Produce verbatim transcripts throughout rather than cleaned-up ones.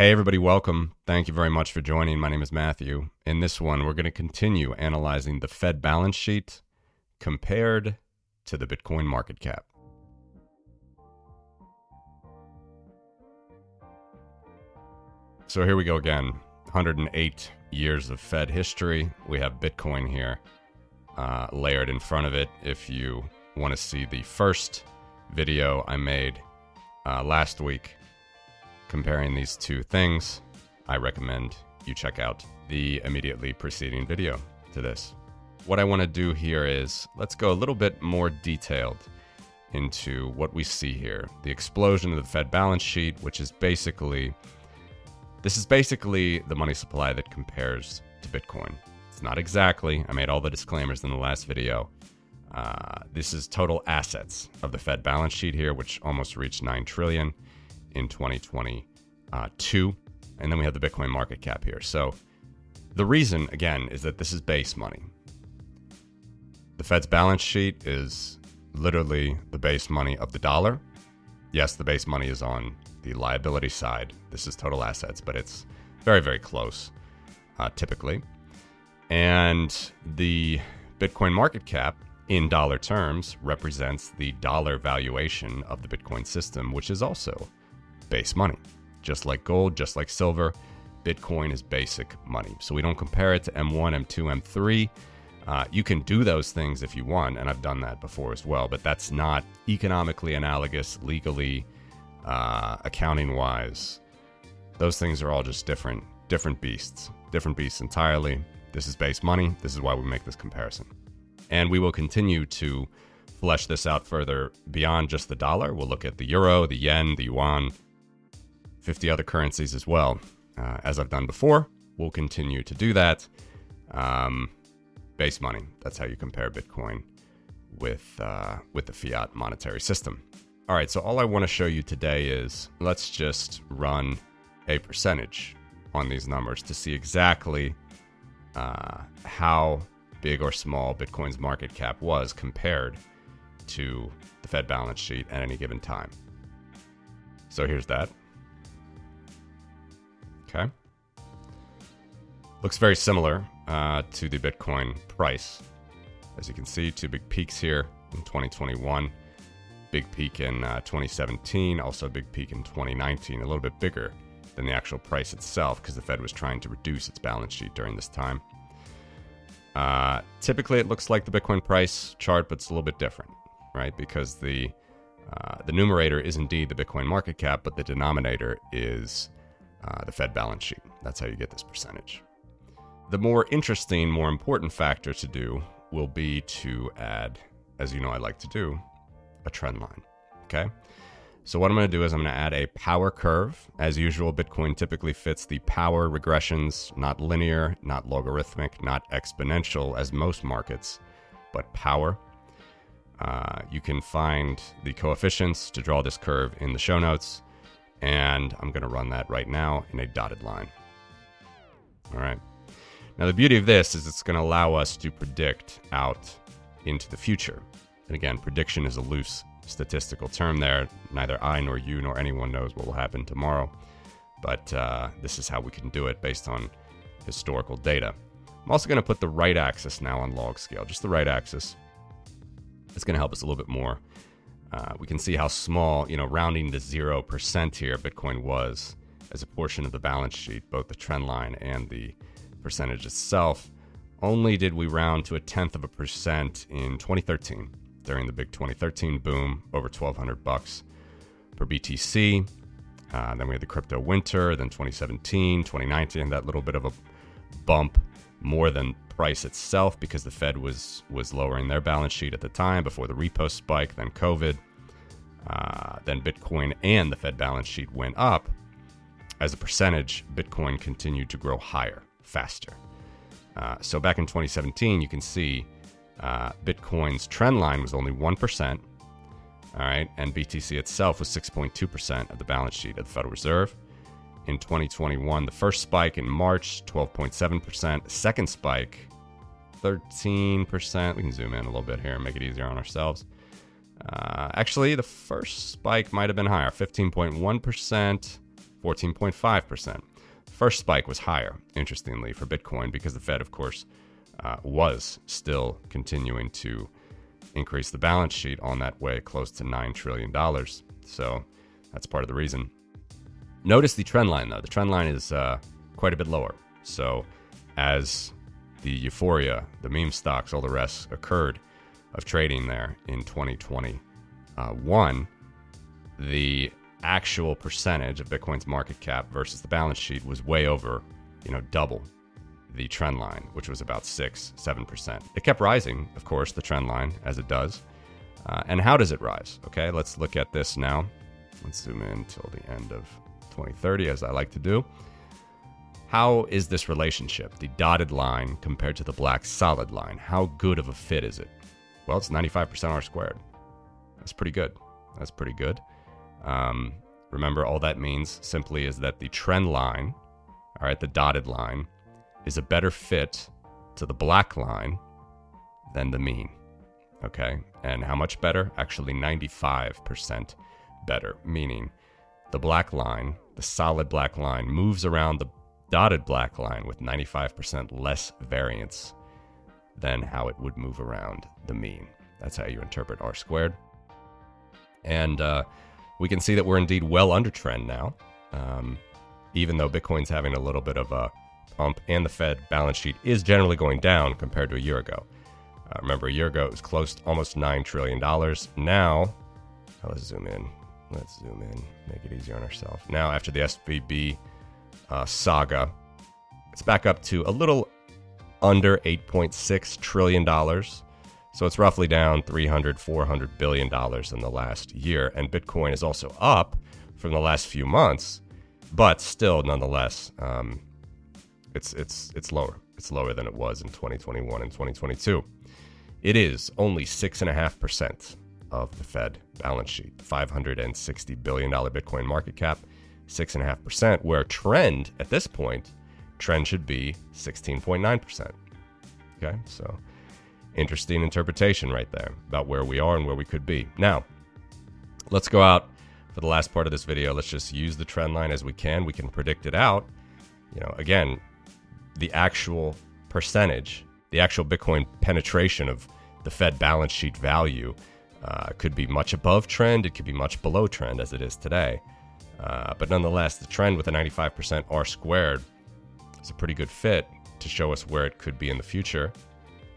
Hey everybody, welcome. Thank you very much for joining. My name is Matthew. In this one, we're going to continue analyzing the Fed balance sheet compared to the Bitcoin market cap. So here we go again, one hundred eight years of Fed history. We have Bitcoin here uh, layered in front of it. If you want to see the first video I made uh, last week, comparing these two things, I recommend you check out the immediately preceding video to this. What I want to do here is let's go a little bit more detailed into what we see here. The explosion of the Fed balance sheet, which is basically, this is basically the money supply that compares to Bitcoin. It's not exactly, I made all the disclaimers in the last video. Uh, this is total assets of the Fed balance sheet here, which almost reached nine trillion dollars. In twenty twenty-two, and then we have the Bitcoin market cap here. So the reason, again, is that this is base money. The Fed's balance sheet is literally the base money of the dollar. Yes, the base money is on the liability side. This is total assets, but it's very, very close, uh, typically. And the Bitcoin market cap in dollar terms represents the dollar valuation of the Bitcoin system, which is also base money. Just like gold, just like silver, Bitcoin is basic money. So we don't compare it to M one, M two, M three. Uh, you can do those things if you want, and I've done that before as well, but that's not economically analogous, legally, uh, accounting-wise. Those things are all just different, different beasts, different beasts entirely. This is base money. This is why we make this comparison. And we will continue to flesh this out further beyond just the dollar. We'll look at the euro, the yen, the yuan, fifty other currencies as well. Uh, as I've done before, we'll continue to do that. Um, base money, that's how you compare Bitcoin with, uh, with the fiat monetary system. All right, so all I want to show you today is let's just run a percentage on these numbers to see exactly uh, how big or small Bitcoin's market cap was compared to the Fed balance sheet at any given time. So here's that. Okay. Looks very similar uh, to the Bitcoin price. As you can see, two big peaks here in twenty twenty-one, big peak in uh, twenty seventeen, also a big peak in twenty nineteen, a little bit bigger than the actual price itself because the Fed was trying to reduce its balance sheet during this time. Uh, typically, it looks like the Bitcoin price chart, but it's a little bit different, right? Because the uh, the numerator is indeed the Bitcoin market cap, but the denominator is Uh, the Fed balance sheet. That's how you get this percentage. The more interesting, more important factor to do will be to add, as you know I like to do, a trend line. Okay? So what I'm going to do is I'm going to add a power curve. As usual, Bitcoin typically fits the power regressions, not linear, not logarithmic, not exponential as most markets, but power. Uh, you can find the coefficients to draw this curve in the show notes. And I'm going to run that right now in a dotted line. All right. Now, the beauty of this is it's going to allow us to predict out into the future. And again, prediction is a loose statistical term there. Neither I nor you nor anyone knows what will happen tomorrow. But uh, this is how we can do it based on historical data. I'm also going to put the right axis now on log scale, just the right axis. It's going to help us a little bit more. Uh, we can see how small, you know, rounding to zero percent here, Bitcoin was as a portion of the balance sheet, both the trend line and the percentage itself. Only did we round to a tenth of a percent in twenty thirteen, during the big twenty thirteen boom, over twelve hundred bucks per B T C. Uh, then we had the crypto winter, then twenty seventeen, twenty nineteen, that little bit of a bump more than price itself because the Fed was was lowering their balance sheet at the time before the repo spike, then COVID, uh, then Bitcoin and the Fed balance sheet went up. As a percentage, Bitcoin continued to grow higher, faster. Uh, so back in twenty seventeen, you can see uh, Bitcoin's trend line was only one percent, all right, and B T C itself was six point two percent of the balance sheet of the Federal Reserve. In twenty twenty-one, the first spike in March, twelve point seven percent. Second spike, thirteen percent. We can zoom in a little bit here and make it easier on ourselves. Uh, actually, the first spike might have been higher, fifteen point one percent. fourteen point five percent. The first spike was higher, interestingly, for Bitcoin because the Fed, of course, uh, was still continuing to increase the balance sheet on that way close to nine trillion dollars. So that's part of the reason. Notice the trend line, though. The trend line is uh, quite a bit lower. So as the euphoria, the meme stocks, all the rest occurred of trading there in twenty twenty-one, the actual percentage of Bitcoin's market cap versus the balance sheet was way over, you know, double the trend line, which was about six, seven percent. It kept rising, of course, the trend line, as it does. Uh, and how does it rise? Okay, let's look at this now. Let's zoom in till the end of twenty thirty, as I like to do. How is this relationship, the dotted line compared to the black solid line? How good of a fit is it? Well, it's ninety-five percent R squared. That's pretty good. That's pretty good. Um, remember, all that means simply is that the trend line, all right, the dotted line, is a better fit to the black line than the mean. Okay, and how much better? Actually, ninety-five percent better, meaning the black line, the solid black line, moves around the dotted black line with ninety-five percent less variance than how it would move around the mean. That's how you interpret R squared. And uh, we can see that we're indeed well under trend now, um, even though Bitcoin's having a little bit of a pump and the Fed balance sheet is generally going down compared to a year ago. Uh, remember, a year ago, it was close to almost nine trillion dollars. Now, let's zoom in. Let's zoom in, make it easier on ourselves. Now, after the S V B uh, saga, it's back up to a little under eight point six trillion dollars. So it's roughly down three hundred, four hundred billion dollars in the last year. And Bitcoin is also up from the last few months, but still, nonetheless, um, it's it's it's lower. It's lower than it was in twenty twenty-one and twenty twenty-two. It is only six point five percent of the Fed balance sheet, the five hundred sixty billion dollars Bitcoin market cap, six point five percent, where trend at this point, trend should be sixteen point nine percent. Okay, so interesting interpretation right there about where we are and where we could be. Now, let's go out for the last part of this video. Let's just use the trend line as we can. We can predict it out. You know, again, the actual percentage, the actual Bitcoin penetration of the Fed balance sheet value uh, could be much above trend. It could be much below trend as it is today. Uh, but nonetheless, the trend with a ninety-five percent R squared is a pretty good fit to show us where it could be in the future.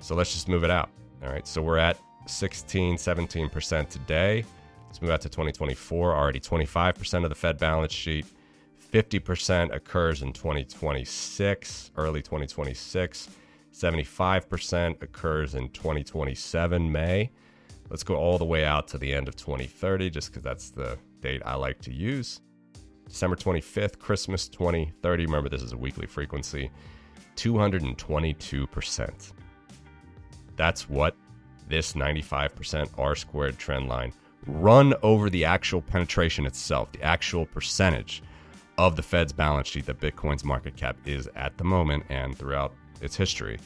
So let's just move it out. All right, so we're at sixteen, seventeen percent today. Let's move out to twenty twenty-four, already twenty-five percent of the Fed balance sheet. fifty percent occurs in twenty twenty-six, early twenty twenty-six. seventy-five percent occurs in twenty twenty-seven, May. Let's go all the way out to the end of twenty thirty, just because that's the date I like to use. December twenty-fifth, Christmas twenty thirty. Remember, this is a weekly frequency. two hundred twenty-two percent. That's what this ninety-five percent R squared trend line run over the actual penetration itself, the actual percentage of the Fed's balance sheet that Bitcoin's market cap is at the moment and throughout its history.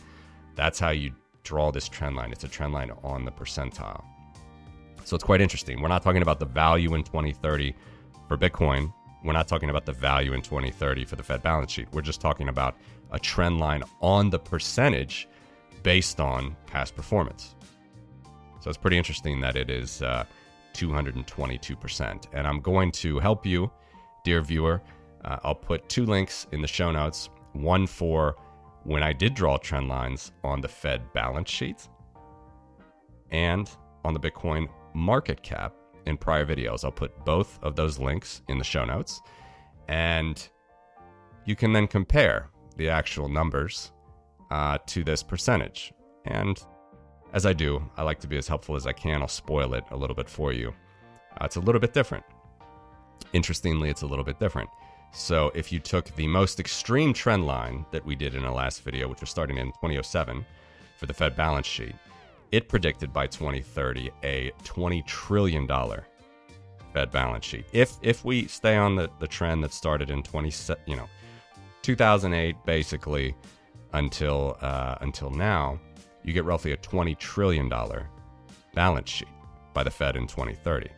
That's how you draw this trend line. It's a trend line on the percentile. So it's quite interesting. We're not talking about the value in twenty thirty for Bitcoin. We're not talking about the value in twenty thirty for the Fed balance sheet. We're just talking about a trend line on the percentage based on past performance. So it's pretty interesting that it is uh, two hundred twenty-two percent. And I'm going to help you, dear viewer. Uh, I'll put two links in the show notes, one for when I did draw trend lines on the Fed balance sheet and on the Bitcoin market cap in prior videos. I'll put both of those links in the show notes, and you can then compare the actual numbers uh, to this percentage. And as I do, I like to be as helpful as I can. I'll spoil it a little bit for you. Uh, it's a little bit different. Interestingly, it's a little bit different. So if you took the most extreme trend line that we did in our last video, which was starting in twenty oh seven for the Fed balance sheet, it predicted by twenty thirty a twenty trillion dollars Fed balance sheet. If if we stay on the, the trend that started in twenty, you know, two thousand eight, basically, until uh, until now, you get roughly a twenty trillion dollars balance sheet by the Fed in twenty thirty.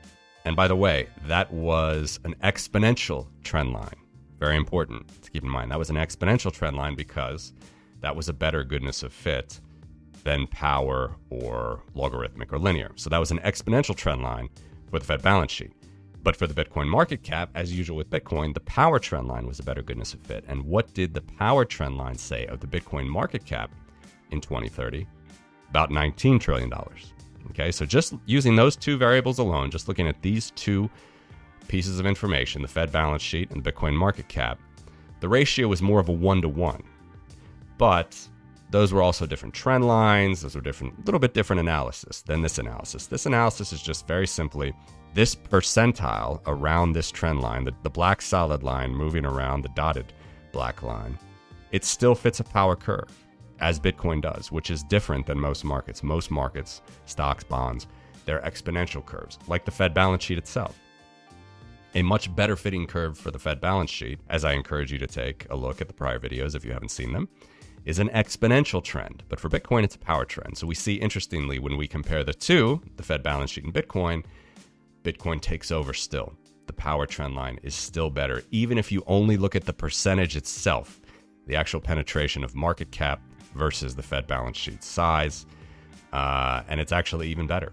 And by the way, that was an exponential trend line. Very important to keep in mind. That was an exponential trend line because that was a better goodness of fit than power or logarithmic or linear. So that was an exponential trend line for the Fed balance sheet. But for the Bitcoin market cap, as usual with Bitcoin, the power trend line was a better goodness of fit. And what did the power trend line say of the Bitcoin market cap in twenty thirty? About nineteen trillion dollars. Okay, so just using those two variables alone, just looking at these two pieces of information, the Fed balance sheet and the Bitcoin market cap, the ratio was more of a one to one. But those were also different trend lines. Those were different, a little bit different analysis than this analysis. This analysis is just very simply this percentile around this trend line, the, the black solid line moving around the dotted black line. It still fits a power curve, as Bitcoin does, which is different than most markets. Most markets, stocks, bonds, they're exponential curves, like the Fed balance sheet itself. A much better fitting curve for the Fed balance sheet, as I encourage you to take a look at the prior videos if you haven't seen them, is an exponential trend. But for Bitcoin, it's a power trend. So we see, interestingly, when we compare the two, the Fed balance sheet and Bitcoin, Bitcoin takes over still. The power trend line is still better, even if you only look at the percentage itself, the actual penetration of market cap versus the Fed balance sheet size. Uh, and it's actually even better.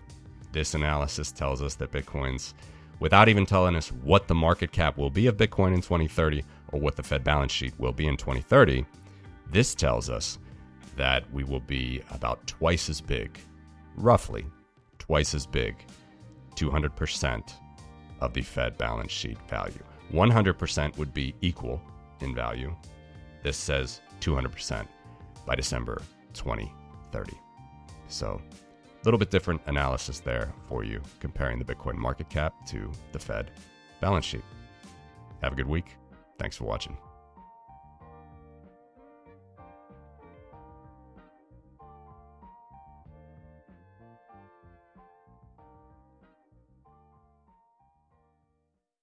This analysis tells us that Bitcoin's, without even telling us what the market cap will be of Bitcoin in twenty thirty or what the Fed balance sheet will be in twenty thirty, this tells us that we will be about twice as big, roughly twice as big, two hundred percent of the Fed balance sheet value. one hundred percent would be equal in value. This says two hundred percent by December twenty thirty. So a little bit different analysis there for you, comparing the Bitcoin market cap to the Fed balance sheet. Have a good week. Thanks for watching.